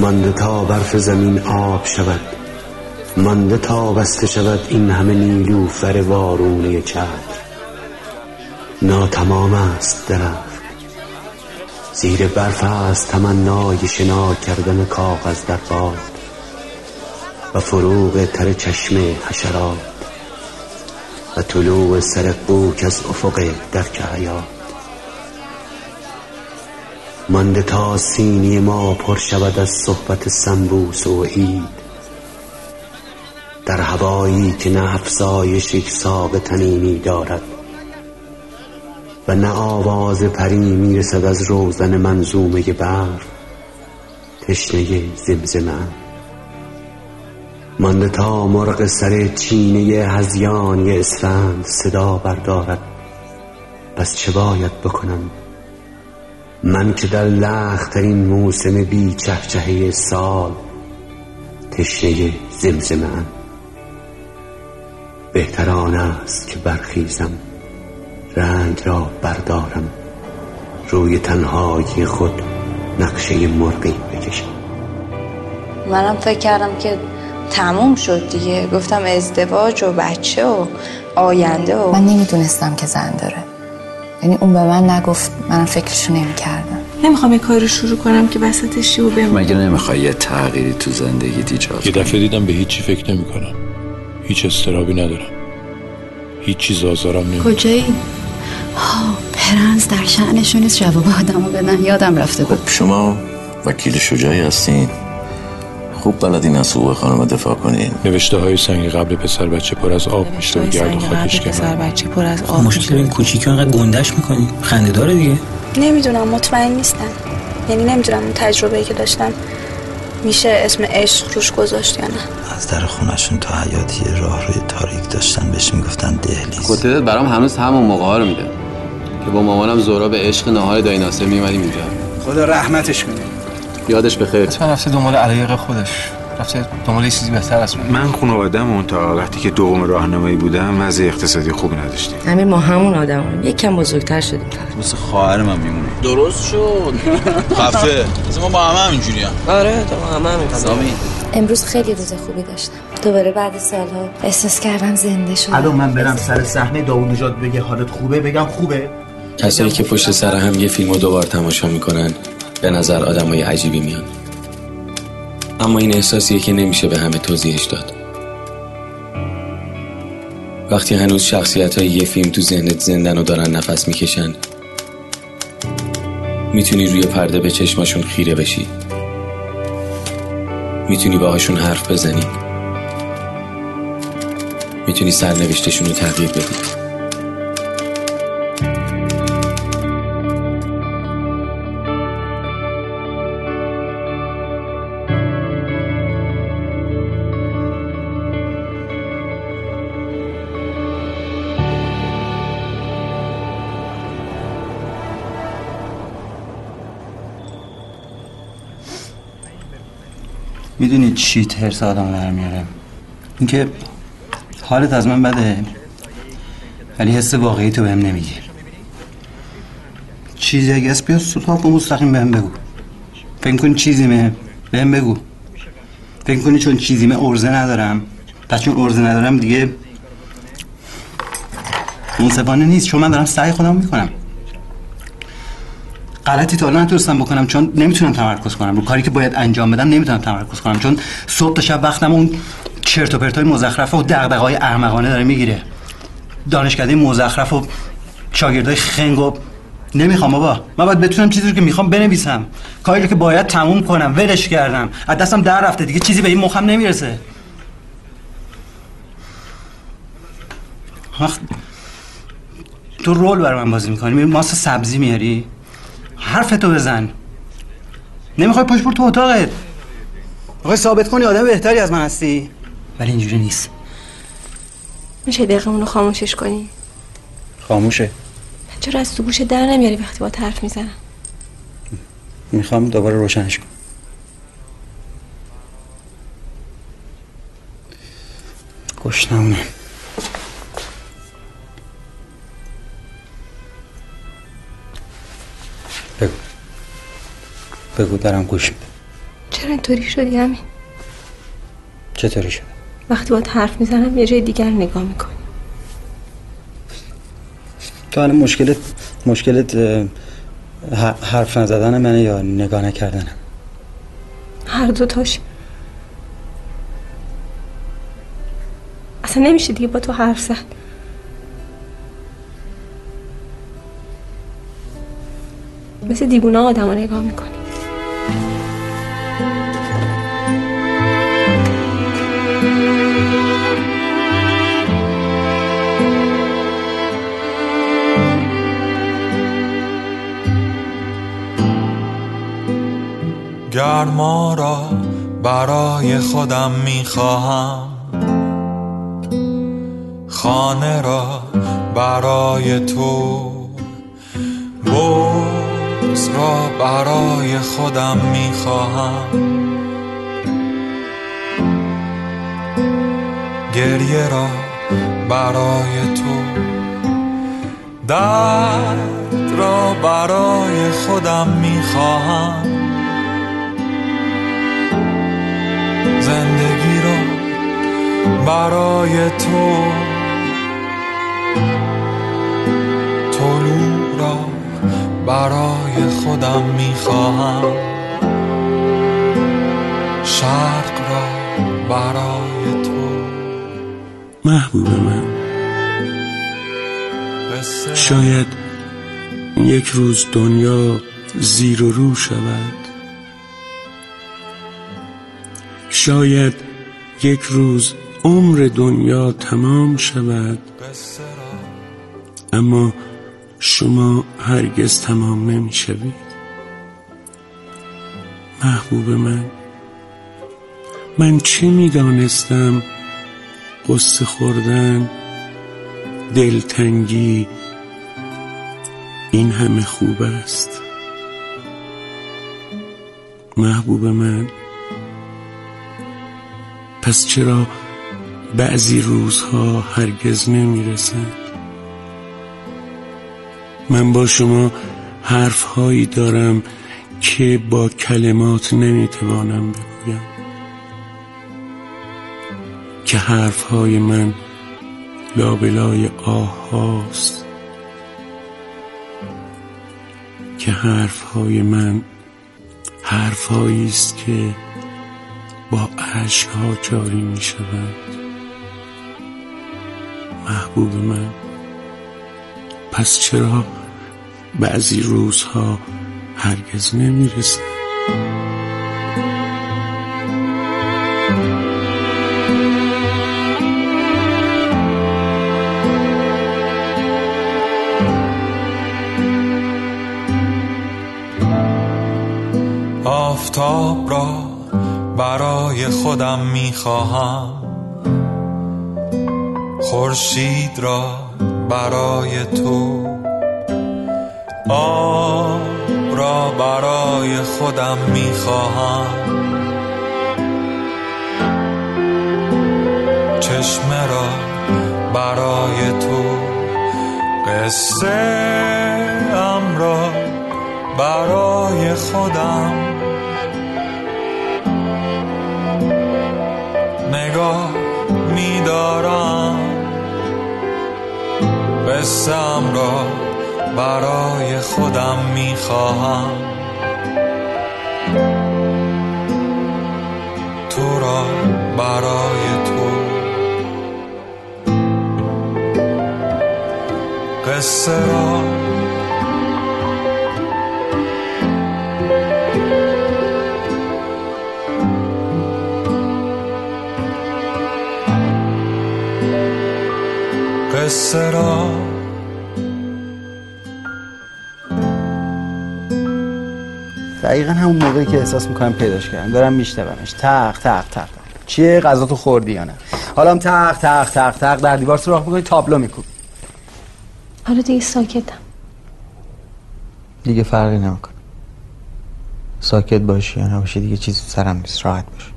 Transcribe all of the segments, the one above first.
مانده تا برف زمین آب شود، مانده تا بسته شود این همه نیلوفر وارونه چتر. ناتمام است درخت، زیر برف است تمنای شنا کردن کاغذ در باد و فروغ تر چشم حشرات و طلوع سر بوک از افق درک حیات. مانده تا سینی ما پر شود از صحبت سنبوس و عید در هوایی که نه افزایش یک ساق تنینی دارد و نه آواز پری میرسد از روزن منظومه برف تشنه زمزمه. مانده تا مرغ سر چینه هذیان اسفند صدا بردارد. پس چه باید بکنم من که در لخترین موسم بی چهچهه سال تشنه زمزمه ام؟ بهتر آن است که برخیزم، رنگ را بردارم، روی تنهایی خود نقشه مرغی بکشم. منم فکر کردم که تموم شد دیگه، گفتم ازدواج و بچه و آینده و من نمیدونستم که زن داره، یعنی اون به من نگفت، منم فکرشو نمیکردم. نمیخوام یه کاری شروع کنم که وسطش شیو بمونم. مگه نمیخوای یه تغییری تو زندگیت ایجاد کنی؟ یه دفعه دیدم به هیچی فکر نمیکنم، هیچ استرابی ندارم، هیچ چیز آزارم نمیده. کجایی؟ ها پرنس در شأنشون نیست جواب آدمو بدن، یادم رفته بود. خب شما وکیل شجاعی هستین، خوب بلدین از حقوق خانم دفاع کنین. نوشته های سنگ قبل پسر بچه پر از آب میشه و گرد و خاکش کنن. مشکل این کوچیکی انقدر گندش میکنی، خنده داره دیگه. نمیدونم، مطمئن نیستم، یعنی نمیدونم اون تجربه‌ای که داشتم میشه اسم عشق روش گذاشت یا نه. از در خونشون تا حیاتی راه روی تاریک داشتن، بهش میگفتن دهلیز. کتلت برام هنوز همون موقعا رو میده که با مامانم زورا به عشق ناهار دایی ناصر میومدیم اینجا. خدا رحمتش کنه، یادش بخیر. حتما رفته دنبال علایق خودش، رفته دنبال یه چیزی بهتر از من. خانواده‌مون تا وقتی که دوم راهنمایی بودم وضع اقتصادی خوب نداشتیم. همین ما همون آدمیم، یکم بزرگتر شدیم. مثل خواهرم میمونی. درست شد. خفه. مثل ما با همه همینجوریه. آره، تا ما همه همین. امروز خیلی روز خوبی داشتم. دوباره بعد سالها احساس کردم زنده شدم. الان من برم سر صحنه داوود نژاد بگه حالت خوبه، بگم خوبه. کسایی که پشت سر هم یه فیلمو دوبار تماشا میکنن به نظر آدمای عجیبی میان، اما این احساسیه که نمیشه به همه توضیحش داد. وقتی هنوز شخصیت‌های یه فیلم تو ذهنت زندن و دارن نفس میکشن، میتونی روی پرده به چشماشون خیره بشی، میتونی باهاشون حرف بزنی، میتونی سرنوشتشون رو تغییر بدی. میدونی چی ترس آدم درمیاره؟ اینکه حالت از من بده ولی حس واقعی تو بهم نمیگی. چیزی اگه هست بیا صاف و مستقیم بهم بگو. فکر کنی چیزیمه بهم بگو. فکر کنی چون چیزیمه عرضه ندارم، پس چون عرضه ندارم دیگه منصفانه نیست، چون من دارم سعی خودم میکنم. غلطی تا الان نتونستم بکنم چون نمیتونم تمرکز کنم رو کاری که باید انجام بدم. نمیتونم تمرکز کنم چون صبح تا شب وقتم اون چرت و پرتای مزخرف و دغدغه‌های احمقانه داره میگیره. دانشکده مزخرف و شاگردای خنگ و نمیخوام بابا. من باید بتونم چیزی رو که میخوام بنویسم، کاری رو که باید تموم کنم. ولش کردم، از دستم در رفته دیگه، چیزی به این مخم نمیرسه. تو رول برای من بازی می‌کنی، ماست سبزی میاری، حرفتو بزن. نمیخوای پاش برو تو اتاقت، میخوای ثابت کنی آدم بهتری از من هستی، ولی اینجوری نیست. میشه دقیقه اونو خاموشش کنی؟ خاموشه؟ چرا از تو گوش در نمیاری وقتی با حرف میزنم؟ میخوام دوباره روشنش کنم. گشنمونه. بگو دارم گوش میدم. چرا چرا اینطوری شدی همین؟ چطوری شد؟ وقتی باید حرف میزنم یه جای دیگر نگاه میکنی. تو الان مشکلت حرف نزدن منه یا نگاه نکردنم؟ هر دوتاش. اصلا نمیشه دیگه با تو حرف زد. مثل دیگونه آدم نگاه میکنی. گرما را برای خودم میخواهم، خانه را برای تو، بغض را برای خودم میخواهم، گریه را برای تو، درد را برای خودم میخواهم، زندگی را برای تو، طلوع را برای خودم میخواهم، شرق را برای تو. محبوب من، شاید یک روز دنیا زیر و رو شود، شاید یک روز عمر دنیا تمام شود، اما شما هرگز تمام نمی شوید. محبوب من چه می دانستم قصه خوردن، دلتنگی این همه خوب است. محبوب من، پس چرا بعضی روزها هرگز نمیرسند؟ من با شما حرفهایی دارم که با کلمات نمیتوانم بگویم، که حرفهای من لابلای آه هاست، که حرفهای من حرفهایی است که با عشقها جاری می شود. محبوب من، پس چرا بعضی روزها هرگز نمی رسد؟ آفتاب را برای خودم میخواهم، خورشید را برای تو، آب را برای خودم میخواهم، چشمه را برای تو، قصه ام را برای خودم، نگاه می‌دارم، قصه‌ام را برای خودم می‌خواهم، تو را برای تو، قصه را سرا دقیقا همون موقعی که احساس میکنم پیداش کردم، دارم میشتبمش، تق تق تق چیه، غذا تو خوردی یا نه؟ حالا هم تق تق تق تق در دیوار سوراخ میکنی، تابلو میکنی. حالا دیگه ساکتم، دیگه فرقی نمیکنه، ساکت باشی یا نباشی، دیگه چیزی تو سرم نیست، راحت باش.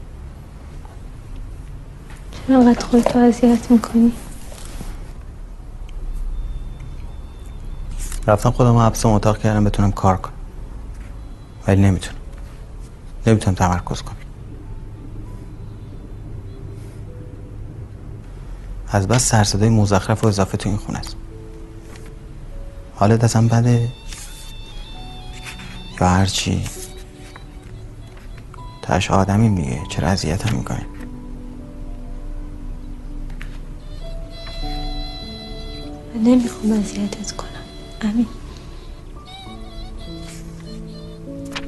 چرا انقدر خودتو اذیت میکنی؟ رفتم خودم حبس اتاق کردم بتونم کار کنم، ولی نمیتونم تمرکز کنم. از بس سرصدای مزخرف و اضافه تو این خونه است. حالت اصلا بده یا هرچی، تاش آدمیم دیگه، چرا اذیت هم میکنیم؟ من نمیخوام اذیتت کنم امین.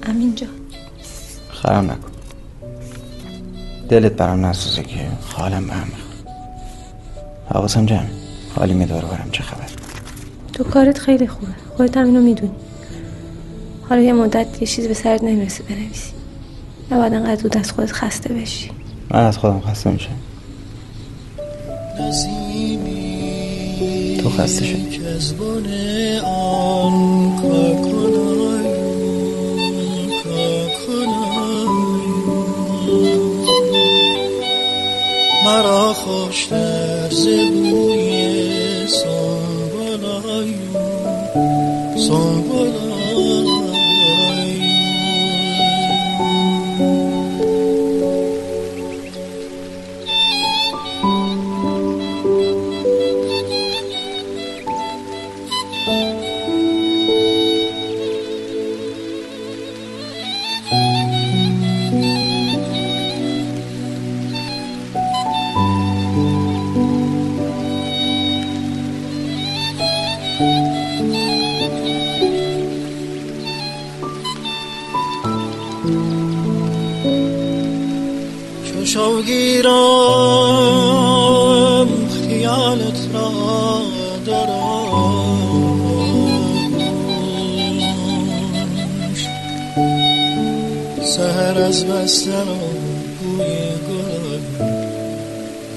امین جان خرم نکن، دلت برام نسوزه که حالم به هم میخوره. حواسم جمع، حالی میداره برم چه خبر. تو کارت خیلی خوبه، خودت هم اینو میدونی. حالا یه مدت یه چیز به سرت نمیرسه بنویسی، نباید انقدر دود از خودت خسته بشی. من از خودم خسته میشم. تو خسته شدی. مرا خوشتر ز بوی سنبلایون، سنبلایون شوگیرم خیالت را دراش سهر از بستن و بوی گل،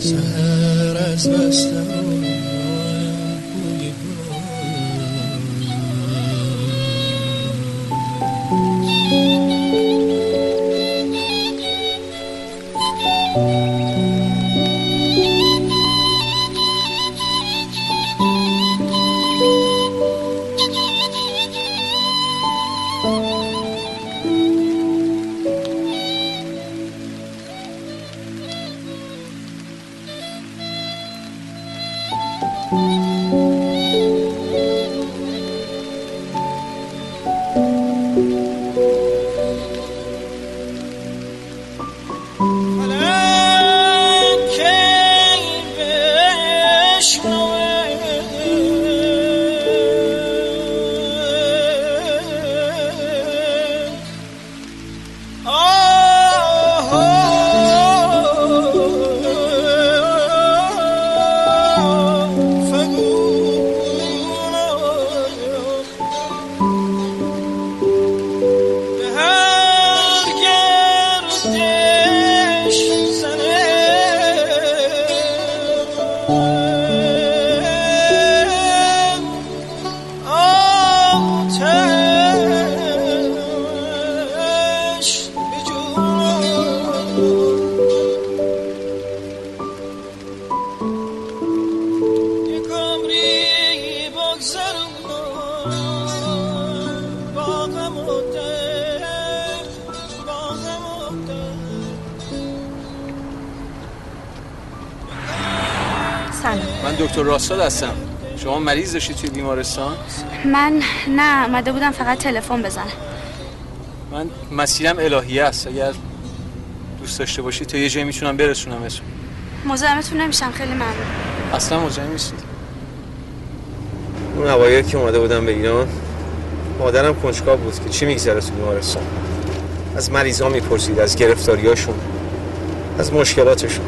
سهر از بستن و بوی گل. راستاد هستم. شما مریض داشتی توی بیمارستان؟ من نه، اومده بودم فقط تلفن بزنم. من مسیرم الهیه است، اگر دوست داشته باشی تا یه جایی میتونم برسونم اسم. مزاحمتون نمیشم، خیلی ممنون. اصلا مزاحم نیستید. اون اوایل که اومده بودم به ایران مادرم کنجکاو بود که چی میگذره توی بیمارستان. از مریضا میپرسید، از گرفتاریاشون، از مشکلاتشون.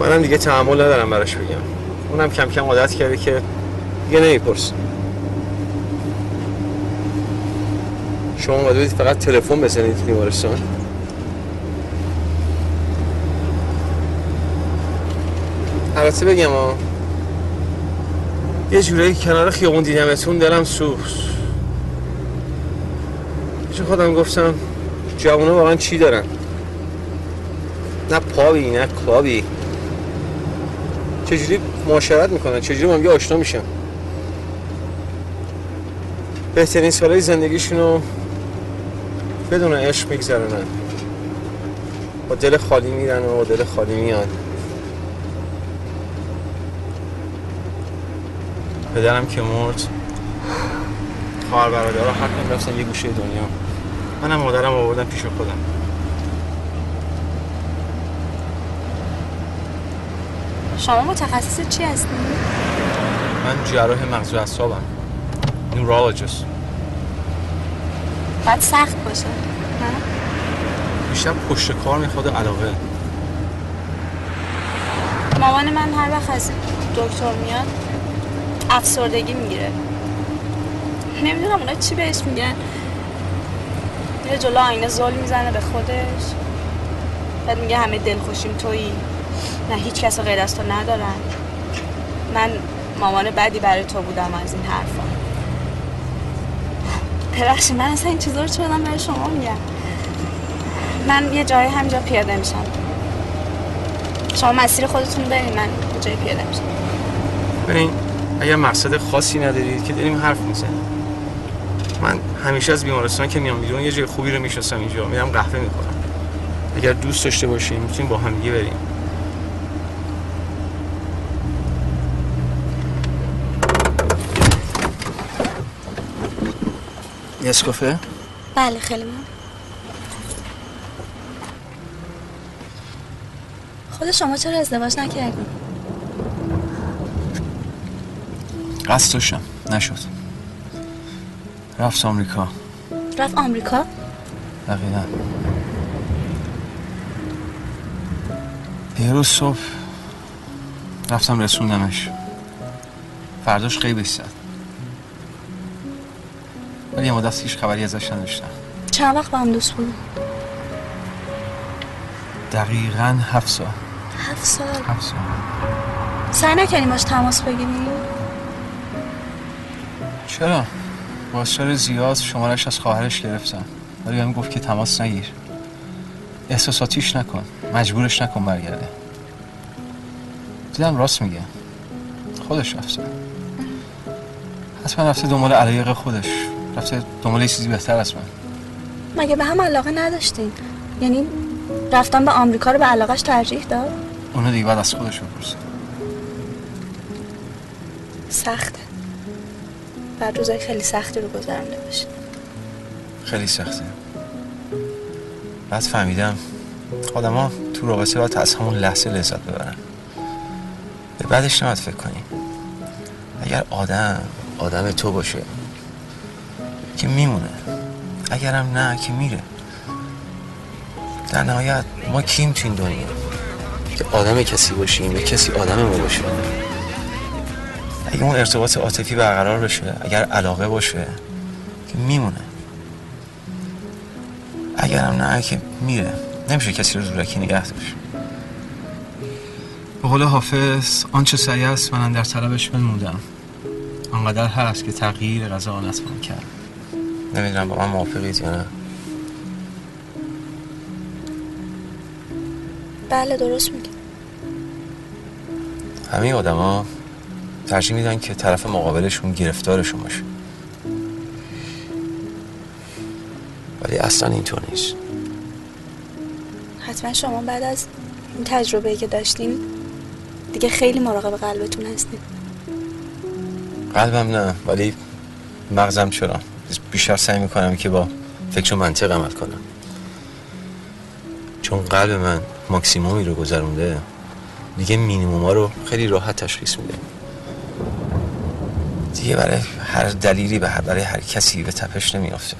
منم دیگه تعامل ندارم براش بگم. اونم کم کم عادت کرده که دیگه نمیپرسه. شما اومدید فقط تلفن بزنید بیمارستان. البته بگم یه جورایی کنار خیابون دیدمتون دلم سوخت. چه خودم گفتم جوونا واقعا چی دارن؟ نه پابی، نه کلابی. چجوری معاشرت میکنن، چجوری با هم دیگه آشنا میشن. بهترین سالهای زندگیشونو بدون عشق میگذرونن، با دل خالی میرن و با دل خالی میان. پدرم که مرد، خواهر برادرها هر کدوم رفتن یه گوشه دنیا، منم مادرم آوردم پیش خودم. شما متخصص چی هستید؟ من جراح مغز و اعصابم، نورولوژیست. باید سخت باشه، نه؟ بیشتر پشت کار میخواد علاقه. مامان من هر وقت از دکتر میاد افسردگی میگیره، نمیدونم اونا چی بهش میگن، یه جلو آینه زل میزنه به خودش، بعد میگه همه دلخوشیم تویی، نه هیچ کس غیر از تو ندارن، من مامان بدی برای تو بودم. از این حرفا ببخشید، من اصلا این چیزا رو چودم برای شما میگم. من یه جایی همینجا پیاده میشم، شما مسیر خودتون برین، من یه جایی پیاده میشم. برین، اگر مقصد خاصی ندارید که داریم حرف میزنیم. من همیشه از بیمارستان که میام بیرون یه جای خوبی رو میشناسم، اینجا میرم قهوه میخورم. اگر دوست داشته باشیم میتونیم با هم دیگه بریم. اسکوفه؟ بله خیلی ممنون. خود شما چرا ازدواج نکردین؟ قصد داشتم، نشد. رفت آمریکا. رفت آمریکا؟ دقیقا. یه روز صبح رفتم رسوندمش، فرداش خیلی بیستد، ولی یه مدت هیچ خبری ازش نداشتم. چند وقت با هم دوست بودیم؟ دقیقاً 7 سال. 7 سال؟ 7 سال. سعی نکنیم باش تماس بگیریم؟ چرا؟ با اصرار زیاد شمارش از خواهرش گرفتم، ولی بهم گفت که تماس نگیر، احساساتیش نکن، مجبورش نکن برگرده. دیدم راست میگه، خودش رفته، حتما رفته دنبال علایق خودش، رفته دنبال یه چیزی بهتر از من. مگه به هم علاقه نداشتین؟ یعنی رفتن به آمریکا رو به علاقهش ترجیح داد؟ اونو دیگه بعد از خودش بپرسه. سخته، بعد روزای خیلی سختی رو گذرونده باشید. خیلی سخته. بعد فهمیدم آدم ها تو رابطه باید از همون لحظه لذت ببرن، به بعدش نباید فکر کنیم. اگر آدم تو باشه که میمونه، اگرم نه که میره. در نهایت ما کیم تو این دنیا که آدم کسی باشیم یا کسی آدم ما باشه؟ اگه اون ارتباط عاطفی برقرار بشه، اگر علاقه باشه که میمونه، اگرم نه که میره. نمیشه کسی رو زورکی نگه داشت. به قول حافظ، آنچه سعی است من در طلبش بنمودم، آنقدر هست که تغییر غذا آن است من کرد. نمیدونم با من موافقید یا نه؟ بله درست میگه. همین آدم ها ترجیح میدن که طرف مقابلشون گرفتارشون باشه، ولی اصلا اینطور نیست. حتما شما بعد از این تجربه‌ای که داشتین دیگه خیلی مراقب قلبتون هستین. قلبم نه، ولی مغزم چرا؟ بیشتر سعی میکنم که با فکر و منطق عمل کنم. چون قلب من ماکسیمومی رو گذرونده، دیگه مینیموما رو خیلی راحت تشخیص میده. دیگه برای هر دلیلی برای هر کسی به تپش نمیافته.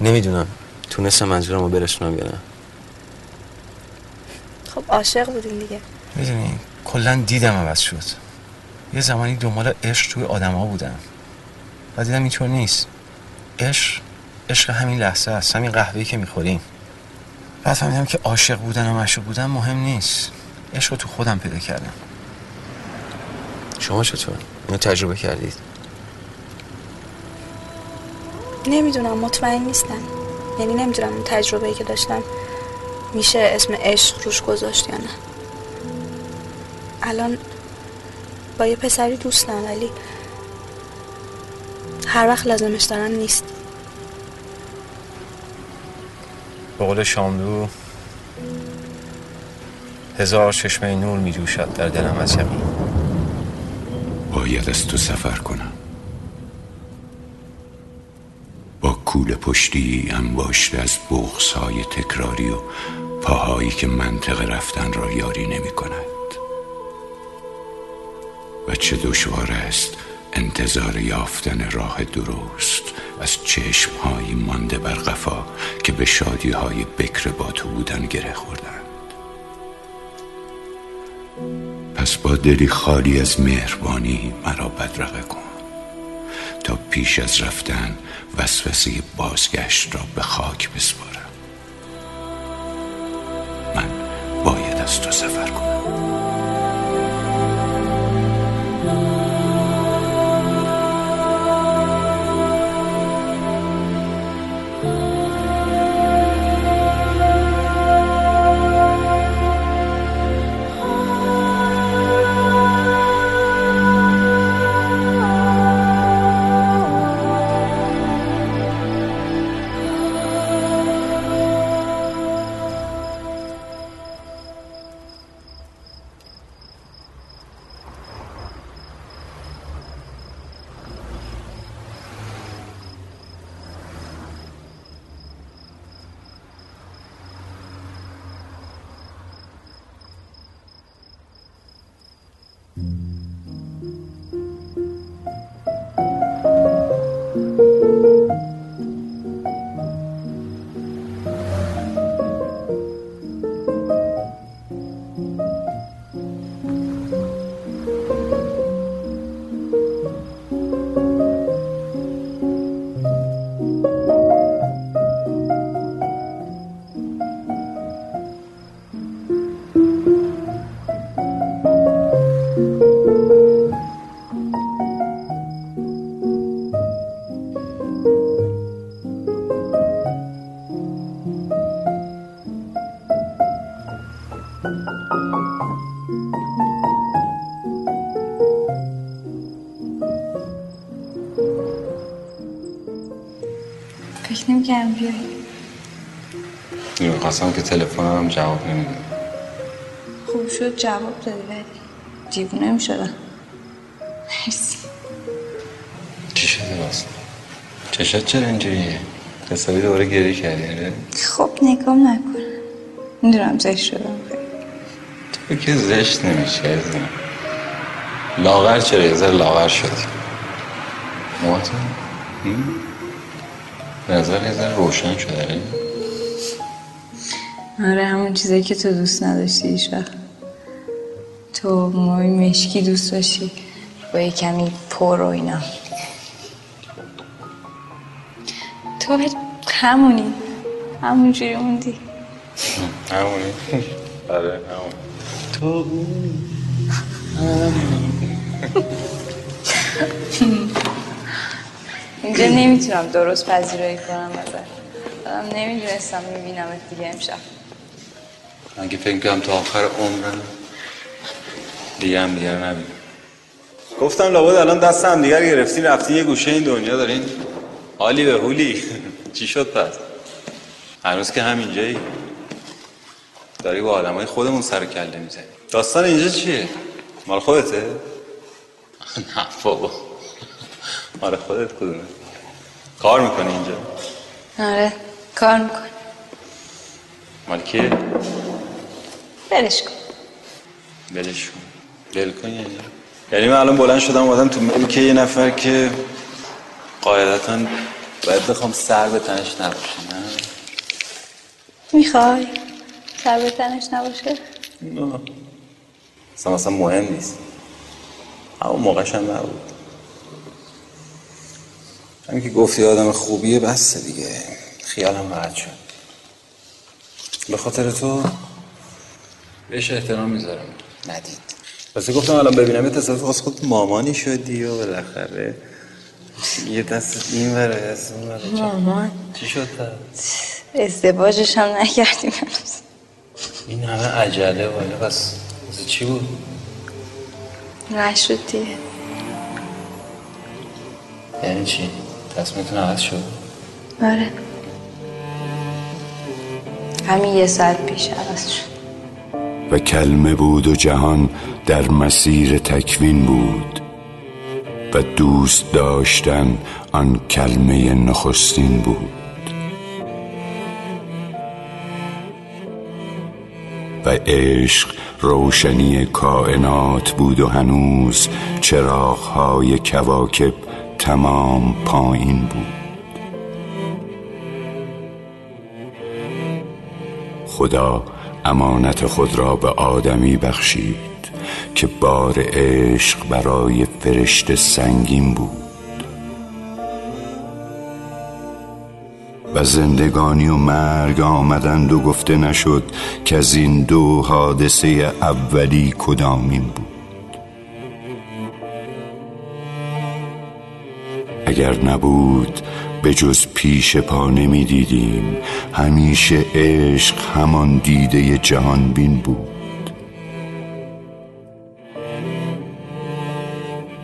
نمیدونم تونستم منظورم رو برسونم یا نه. خب عاشق بودیم دیگه. میدونی کلا دیدم عوض شد. یه زمانی دنبال عشق توی آدم‌ها بودم و دیدم اینطور نیست. عشق همین لحظه است، همین قهوه‌ای که می‌خوریم. بعد فهمیدم که عاشق بودن و معشوق بودن مهم نیست، عشق رو تو خودم پیدا کردم. شما چطور؟ اینو تجربه کردید؟ نمیدونم، مطمئن نیستم. یعنی نمیدونم اون تجربه‌ای که داشتم میشه اسم عشق روش گذاشت یا نه. الان با یه پسری دوستم، ولی هر وقت لازمش دارم نیست. به قول شاملو، 1000 چشمه نور می جوشد در دلم از یقین. باید از تو سفر کنم، با کوله پشتی انباشته از بغض‌های تکراری و پاهایی که منطق رفتن را یاری نمی کند. و چه دشوار است انتظار یافتن راه درست از چشمهایی مانده بر قفا که به شادیهای بکر با تو بودن گره خوردند. پس با دلی خالی از مهربانی مرا بدرقه کن تا پیش از رفتن وسوسه بازگشت را به خاک بسپارم. من باید از تو سفر کنم. فکر نمی‌کردم بیایی. قسم که تلفنم جواب نمیده. خوب شد جواب دادی ولی دیوونه می‌شدم. مرسی. چی شده اصلا؟ چشات چرا اینجوریه؟ حسابی دوباره گریه کردی؟ خب نگاه نکن. میدونم زشت شدم خیلی. تو که زشت نمیشه ازم. لاغر چرا؟ یه ذره لاغر شدی. مواتم؟ نظر یه ذره روشن شده. آره همون چیزایی که تو دوست نداشتی هیچ وقت. تو موی مشکی دوست داشتی با یه کمی پر و اینا. تو همونی، همونجوری موندی. همونی؟ آره همونی. تو همونی. اینجا نمیتونم درست پذیرایی کنم ازت. نمیدونستم میبینمت دیگه امشب. اگه فکر کنم تا آخر عمرم دیگه نبینم. گفتم لابد الان دست هم دیگر گرفتی رفتی یه گوشه این دنیا دارین حالی به حولی. چی شد پس؟ هنوز که همینجایی داری با آدمای خودمون سر کله میزنی. داستان اینجا چیه؟ مال خودته؟ نه بابا. آره خودت کدومه؟ کار میکنی اینجا؟ آره کار میکنی. مال کیه؟ بلش کن. بلش کن؟ بل کن یعنی من الان بلند شدم اومدم تو ملک یه نفر که قاعدتاً باید بخوام سر به تنش نباشه. نه میخوای سر به تنش نباشه؟ نه اصلا مهم نیست. اما موقعش هم نبود. همین که گفتی آدم خوبیه بسته دیگه. خیالم راحت شد. به خاطر تو بهش احترام میذارم. ندید واسه گفتم الان ببینم تصادف واسه خود مامانی شدی و بالاخره یه دست این وره از اون وره. مامان چی شد تا؟ ازدواجش هم نکردیم. این همه عجله والا بس واسه چی بود؟ نشد دیگه. یعنی چی؟ تصمیمتون عوض شد؟ آره همین یه ساعت پیش عوض شد. و کلمه بود و جهان در مسیر تکوین بود و دوست داشتن آن کلمه نخستین بود و عشق روشنی کائنات بود و هنوز چراغ‌های کواکب تمام پایین بود. خدا امانت خود را به آدمی بخشید که بار عشق برای فرشته سنگین بود و زندگانی و مرگ آمدند و گفته نشد که از این دو حادثه اولی کدامین بود. اگر نبود به جز پیش پا نمی دیدیم. همیشه عشق همان دیده جهان بین بود.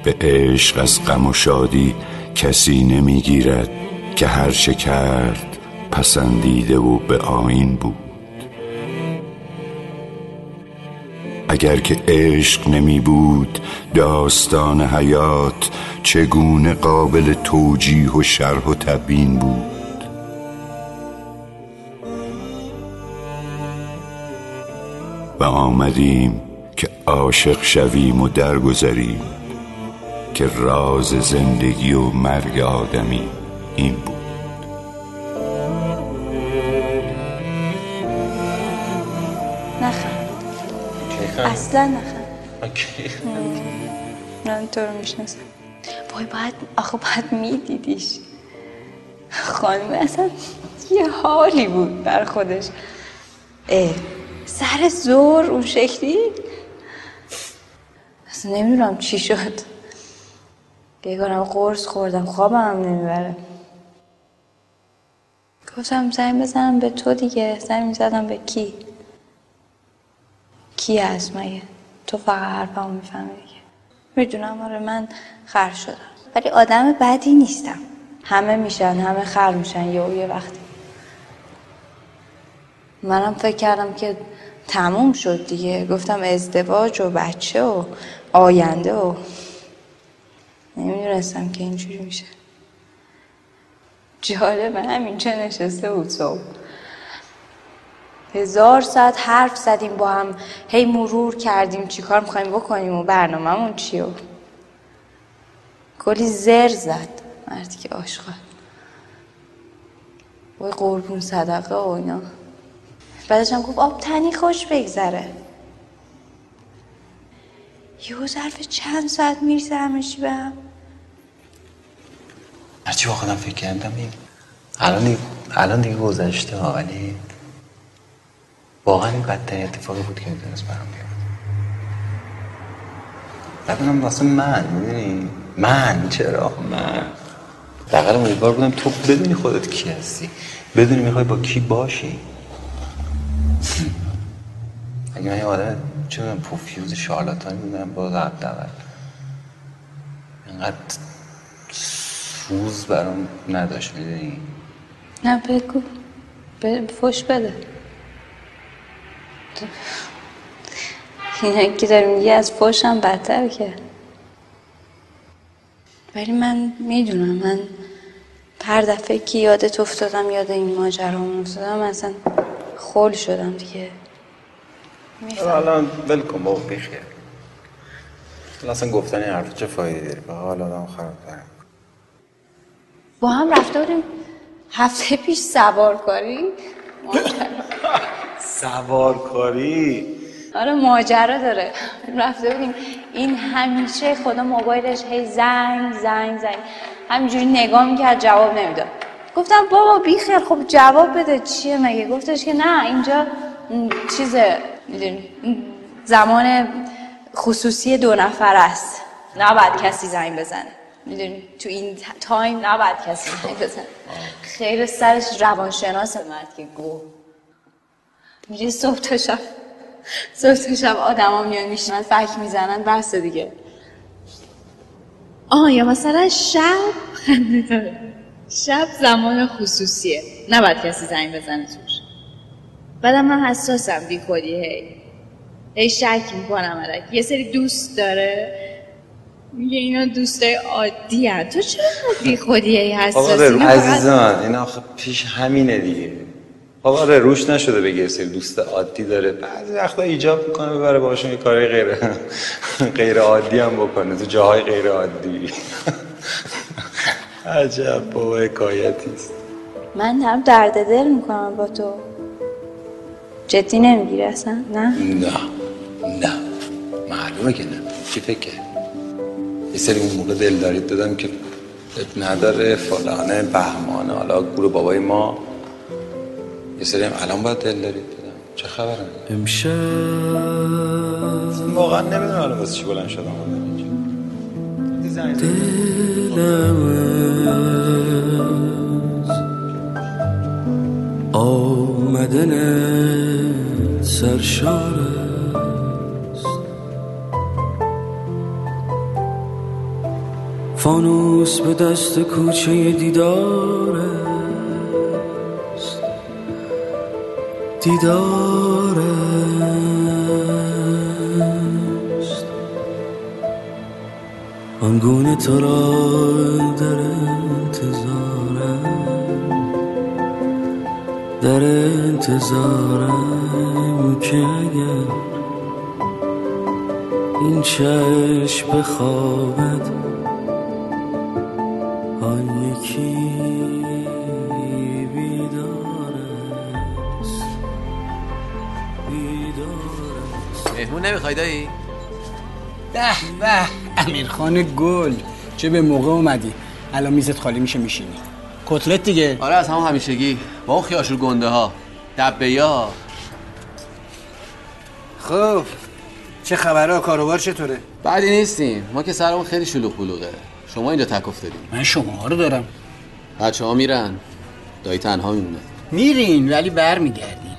به عشق از غم و شادی کسی نمی گیرد که هر چه کرد پسندیده و به آیین بود. اگر که عشق نمی بود داستان حیات چگونه قابل توجیه و شرح و تبیین بود. و آمدیم که عاشق شویم و درگذریم که راز زندگی و مرگ آدمی این بود. نخند اصلا نخند نه این تو رو میشناسم. وای باید میدیدیش خانمه، اصلا یه حالی بود بر خودش. سر زور اون شکلی اصلا نمیدونم چی شد، بگارم قرص خوردم خوابم هم نمیبره. گفتم زنگ بزنم به تو دیگه. زنگ میزدم به کی از مگه؟ تو فقط حرفمو میفهمی دیگه. میدونم آره من خر شدم ولی آدم بدی نیستم. همه میشن، همه خر میشن یه وقتی. منم فکر کردم که تموم شد دیگه. گفتم ازدواج و بچه و آینده و نمیدونستم که اینجوری میشه. جالبه همینجا نشسته بود صبح. 1000 ساعت حرف زدیم با هم، هی مرور کردیم چیکار میخواییم بکنیم و برنامه‌مون چیه. کلی زر زد مردی که عاشقه. وای قربون صدقه و اینا. بعدش هم گفت آب تنی خوش بگذره. یهو ظرف چند ساعت میرسه همش به هم. هرچی با خودم فکر کردم این الان دیگه گذشته ها، ولی واقعا این بدترین اتفاقی بود که میتونست برام بیفته. نکنم واسه من، میدونی من چرا من دقیقا امیدوار بودم تو بدونی خودت کی هستی، بدونی میخوای با کی باشی. اگه من یه آدم چون پوفیوز شارلاتان میدونم باز عبد اول اینقدر سوز برام نداشت، میدونی. نه بگو فوش بده. اینه که داری میگه از فوش هم بدتر که. ولی من میدونم من هر دفعه که یادت افتادم، یاد این ماجرامون افتادم، اصلا خول شدم دیگه. حالا بلکن با بیخیر اصلا گفتن این حرف چه فایده داری؟ به حال آدم خراب دارم. با هم رفته بودیم هفته پیش سوارکاری. آره ماجرا داره. رفته بودیم این همیشه خدا موبایلش هی زنگ همینجوری نگاه میکرد جواب نمیداد. گفتم بابا بیخیر خب جواب بده چیه مگه؟ گفتش که نه اینجا چیزه میدونی زمان خصوصی 2 نفر است، نباید کسی زنگ بزنه، میدونی تو این تایم نباید کسی زنگ بزنه. خیلی سرش روانشناس مرد که گو میگه صبح تا شب آدم ها میان میشنن فک میزنن بس دیگه. یا مثلا شب زمان خصوصیه، نباید کسی زنگ بزنه توش. بعدم من حساسم بیکلی هی شک میکنم. یه سری دوست داره میگه اینا دوستای عادی هست. تو چرا بی خودیه هست؟ عزیزان این آخه پیش همینه دیگه. خب آره روش نشده بگه سری دوست عادی داره، بعضی وقتا ایجاب میکنه ببره باشون یه کاری غیر عادی هم بکنه تو جاهای غیر عادی. عجب بابا حکایتیست. من هم درد دل میکنم با تو. جدی نمیگیری اصلا؟ نه معلومه که نه. چی فکر یه سری اون موقع دل دارید دادم که نداره فلانه بهمانه حالا گور بابای ما، یه سری هم الان باید دل دارید دادم. چه خبره امشب واقعا نمیدونم الان واسه چی بلند شدم بودم اینجا. دلم آمدن سرشاره فانوس به دست کوچه دیدار است، دیدار است. آنگونه تو را در انتظارم، در انتظارم که اگر این چشم بخوابد مهمون نمیخوای دایی؟ به به امیرخان گل چه به موقع اومدی. الان میزت خالی میشه میشینی. کتلت دیگه؟ آره از همون همیشگی با اون خیاشور گنده ها دبه ها. خب چه خبره؟ کاروبار چطوره؟ بعدی نیستیم ما که سرمون خیلی شلوغ بلوغه. شما اینجا تک افتادیم. من شما رو دارم. بچه ها میرن دایی تنها میمونه. میرین ولی بر میگردین.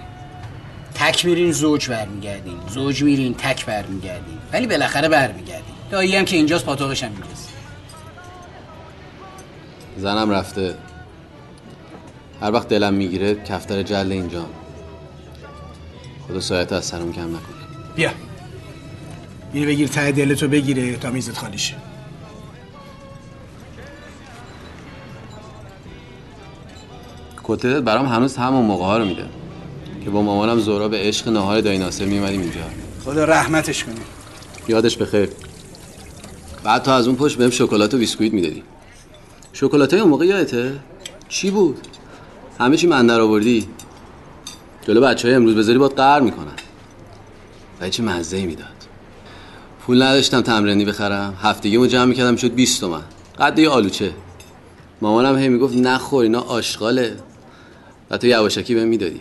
تک میرین زوج بر میگردین. زوج میرین تک بر میگردین. ولی بالاخره بر میگردین. دایی هم که اینجاست پاتوقش هم میگرسه. زنم رفته. هر وقت دلم میگیره کفتر جله اینجام. خدا سایت از سرم کم نکنه. بیا اینو بگیر ته دلتو بگیره تا میزت خالی شه. کتلت برام هنوز همون موقع ها رو میده که با مامانم زورا به عشق نهار دایی ناصر میمدیم اینجا. خدا رحمتش کنه. یادش بخیر. بعد تا از اون پشت بهم شکلات و بیسکویت میدادی. شکلاتای اون موقع یادته؟ چی بود؟ همه چی من در آوردی. جلو بچهای امروز بذاری باید قهر میکنن. ولی چه مزه‌ای میداد. پول نداشتم تمرینی بخرم. هفتگیمو جمع میکردم شد 20 تومن. قد یه آلوچه. مامانم هی میگفت نخور اینا آشغاله و تو یواشکی بهم میدادی.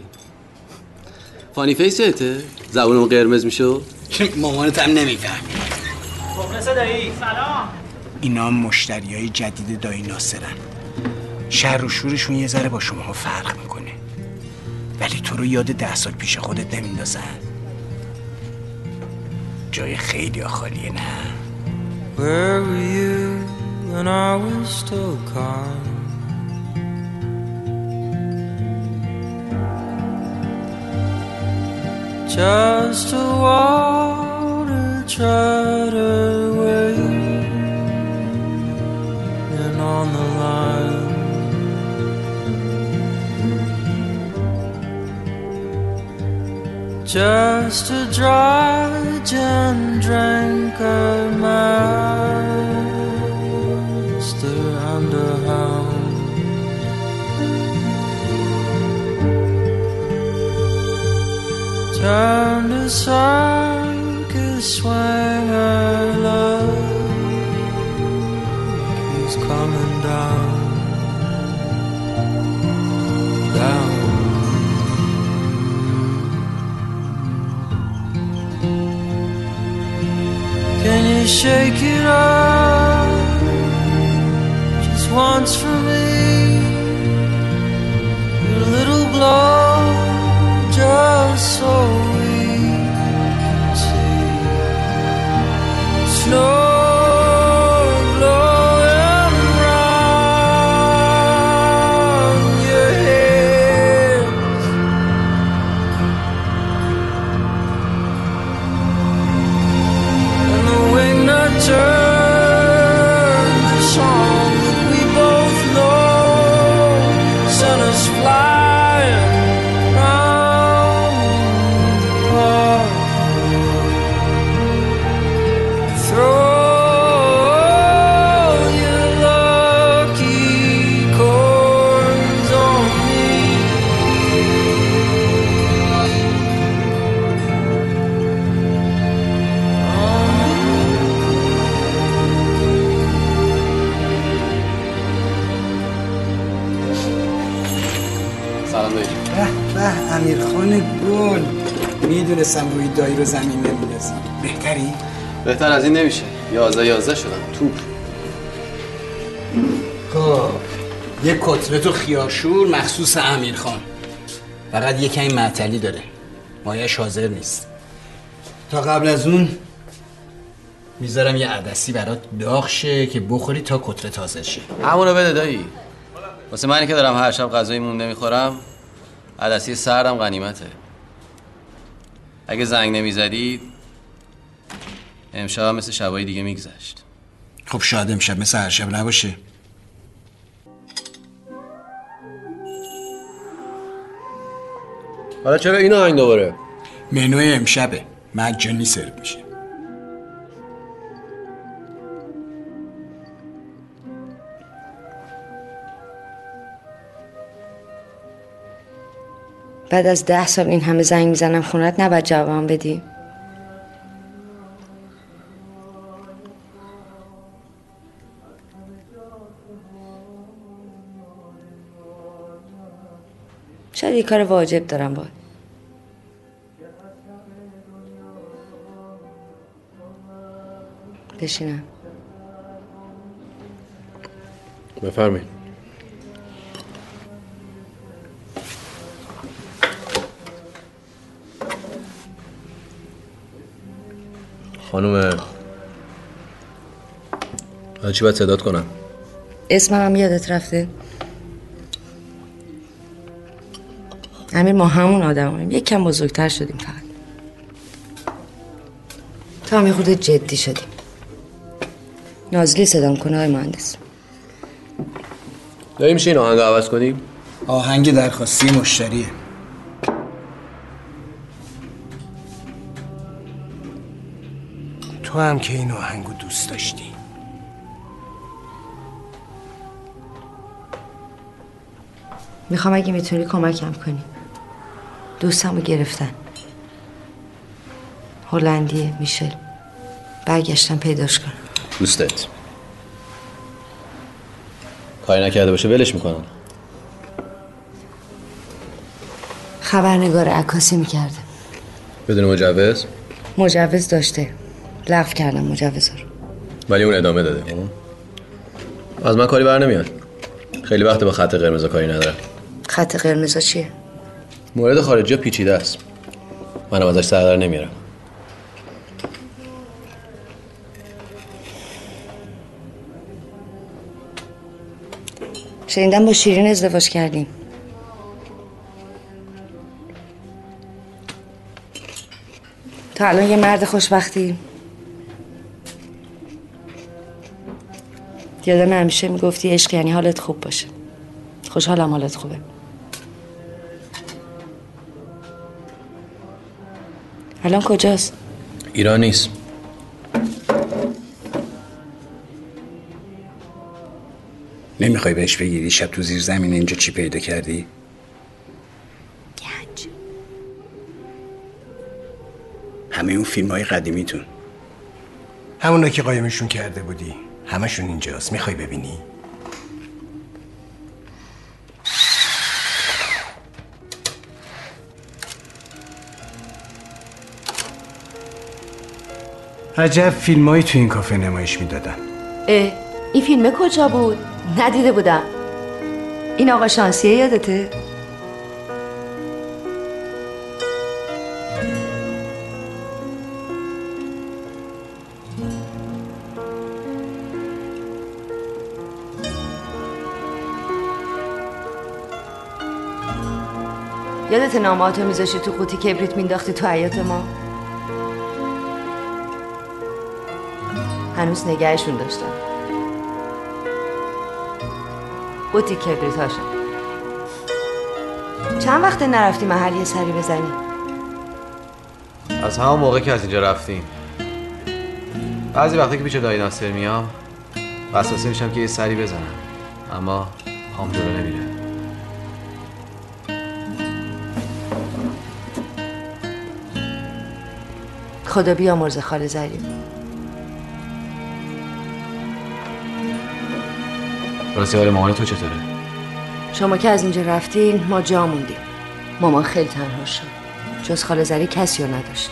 فانی فیس یادته؟ زبونم قرمز میشو؟ مامانت هم نمیفهمی. مخلص دایی سلام. اینا هم مشتریای جدید دایی ناصرن. شر و شورشون یه ذره با شماها فرق میکنه ولی تو رو یاد 10 سال پیش خودت نمیندازن. جای خیلی خالیه نه؟ Where were you when I was still calm? Just a water treader waiting and on the line. Just a dry gin drinker, master underhand. Turn to circus swinger, love is coming down, down. Can you shake it up just once for me? Your little blow so we can see snow blowing round your head and the wind that turns سلام دایی. به به امیرخان گل، میدونستم روی دایی رو زمین نمیندازی. بهتری؟ بهتر از این نمیشه. 11 شدم توپ. خب یک کتلت و خیارشور مخصوص امیرخان، فقط یکی این معطلی داره، مایش حاضر نیست. تا قبل از اون میذارم یه عدسی برات داغ شه که بخوری تا کتلت حاضر شه. همونو بده دایی، واسه منی که دارم هر شب غذای مونده میخورم، عدسی سردم غنیمته. اگه زنگ نمیزدی امشب مثل شبای دیگه میگذشت. خب شاید امشب مثل هر شب نباشه. حالا چرا این آهنگ دوباره؟ منوی امشبه، مجانی سرو میشه. بعد از 10 سال این همه زنگ میزنم خونت، نباید جواب بدی؟ شاید یه کار واجب دارم باید. بشینم. بفرمین. خانومه، از چی باید صدات کنم؟ اسمم هم یادت رفته؟ امیر، ما همون آدم هاییم، یک کم بزرگتر شدیم فقط. تو هم یه خورده جدی شدیم. نازلی صدام کنه های مهندس. دایی میشه این آهنگ عوض کنیم؟ آهنگ درخواستی مشتریه. تو هم که این آهنگو دوست داشتی. میخوام اگه میتونی کمکم کنی. دوستمو گرفتن، هلندیه، میشل. برگشتم پیداش کنم. دوستت کاری نکرده باشه ولش میکنم. خبرنگار عکاسی میکرده. بدون مجوز؟ مجوز داشته، لغو کردم مجوز رو، ولی اون ادامه داده. از من کاری بر نمیاد، خیلی وقت با خط قرمزا کاری ندارم. خط قرمزا چیه؟ مورد خارجی پیچیده است، منم ازش سردر نمیارم. شنیدم با شیرین ازدواج کردیم. تا الان یه مرد خوشبختی. یادم همیشه میگفتی عشق یعنی حالت خوب باشه. خوشحالم حالت خوبه. الان کجاست؟ ایران نیست. نمیخوای بهش بگیری شب تو زیر زمین اینجا چی پیدا کردی؟ گنج. همه اون فیلم‌های قدیمیتون، همونا که قایمشون کرده بودی، همشون اینجاست. میخوای ببینی؟ عجب فیلمایی تو این کافه نمایش میدادن. اه، این فیلم کجا بود؟ ندیده بودم. این آقا شانسیه یادته؟ یادت نامه‌هاتو میذاشی تو قوطی کبریت مینداختی تو حیاط ما؟ هنوز نگهشون داشتم. قوطی کبریت هاشم. چند وقت نرفتی محل یه سری بزنی؟ از همون موقع که از اینجا رفتیم. بعضی وقتی که پیش دایی ناصر میام وسوسه میشم که یه سری بزنم، اما پام جلو نمیره. خدا بیامرزه خاله زریم. راستی حال مامان تو چطوره؟ شما که از اینجا رفتین ما جا موندیم. مامان خیلی تنها شد، جز خاله زری کسی رو نداشت.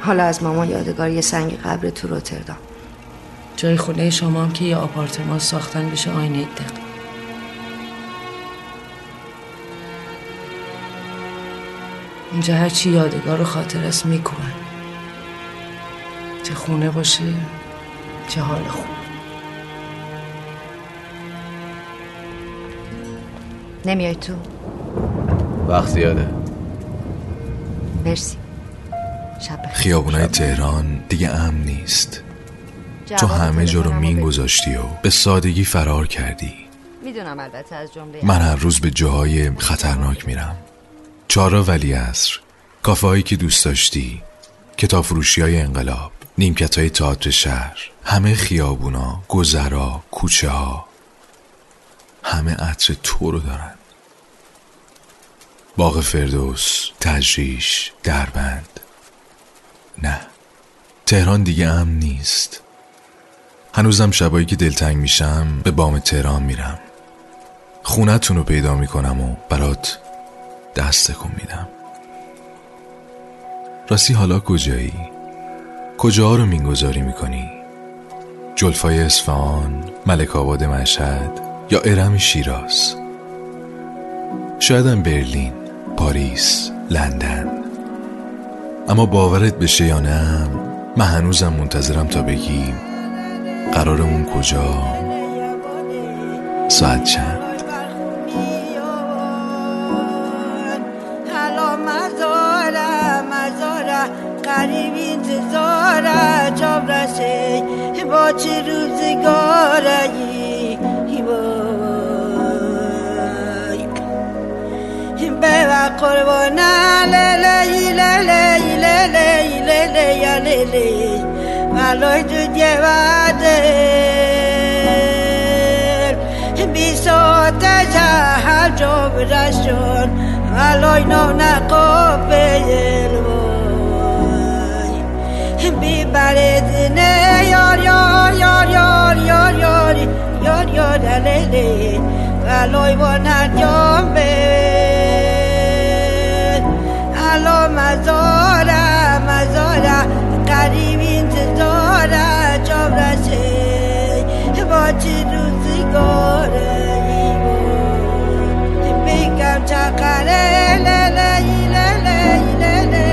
حالا از مامان یادگار یه سنگ قبر تو روتردام. جای خونه شما هم که یه آپارتمان ساختن بشه آینه دقیق. اینجا هرچی یادگار و خاطر است میکنن، چه خونه باشه چه حال خوب. نمیای تو؟ وقت زیاده. مرسی. شب بخیر. خیابونای تهران دیگه امن نیست. تو همه جا رو مین گذاشتی و به سادگی فرار کردی. میدونم البته از جمله من هر روز به جاهای خطرناک میرم. چهارراه ولیعصر، کافه‌هایی که دوست داشتی، کتابفروشی‌های انقلاب، نیمکت‌های تئاتر شهر، همه خیابونا، گذرا، کوچه‌ها همه عطر تو رو دارن. باغ فردوس، تجریش، دربند. نه، تهران دیگه امن نیست. هنوزم شبایی که دلتنگ میشم به بام تهران میرم. خونتون رو پیدا میکنم و برات دست تکون میدم. راستی حالا کجایی؟ کجاها رو مینگذاری میکنی؟ جلفای اصفهان، ملک آباد مشهد یا ارم شیراز؟ شایدم برلین، پاریس، لندن. اما باورت بشه یا نه، من هنوزم منتظرم تا بگیم قرارمون کجا، ساعت چند. قریب انتظاره جام رسه با چه روزگاره ای بابا قربانه لیلی لیلی لیلی لیلی لیلی والای تو دیواده بیسوت جهان جام رسون والای نو نقبه ببرد نه یار یار یار یار یار یار یار یار دلیلی والای وانت یام به الو مزاره مزاره قریب انتظاره جام رسه با چی روزگاره بگم چقره لیلی لیلی لیلی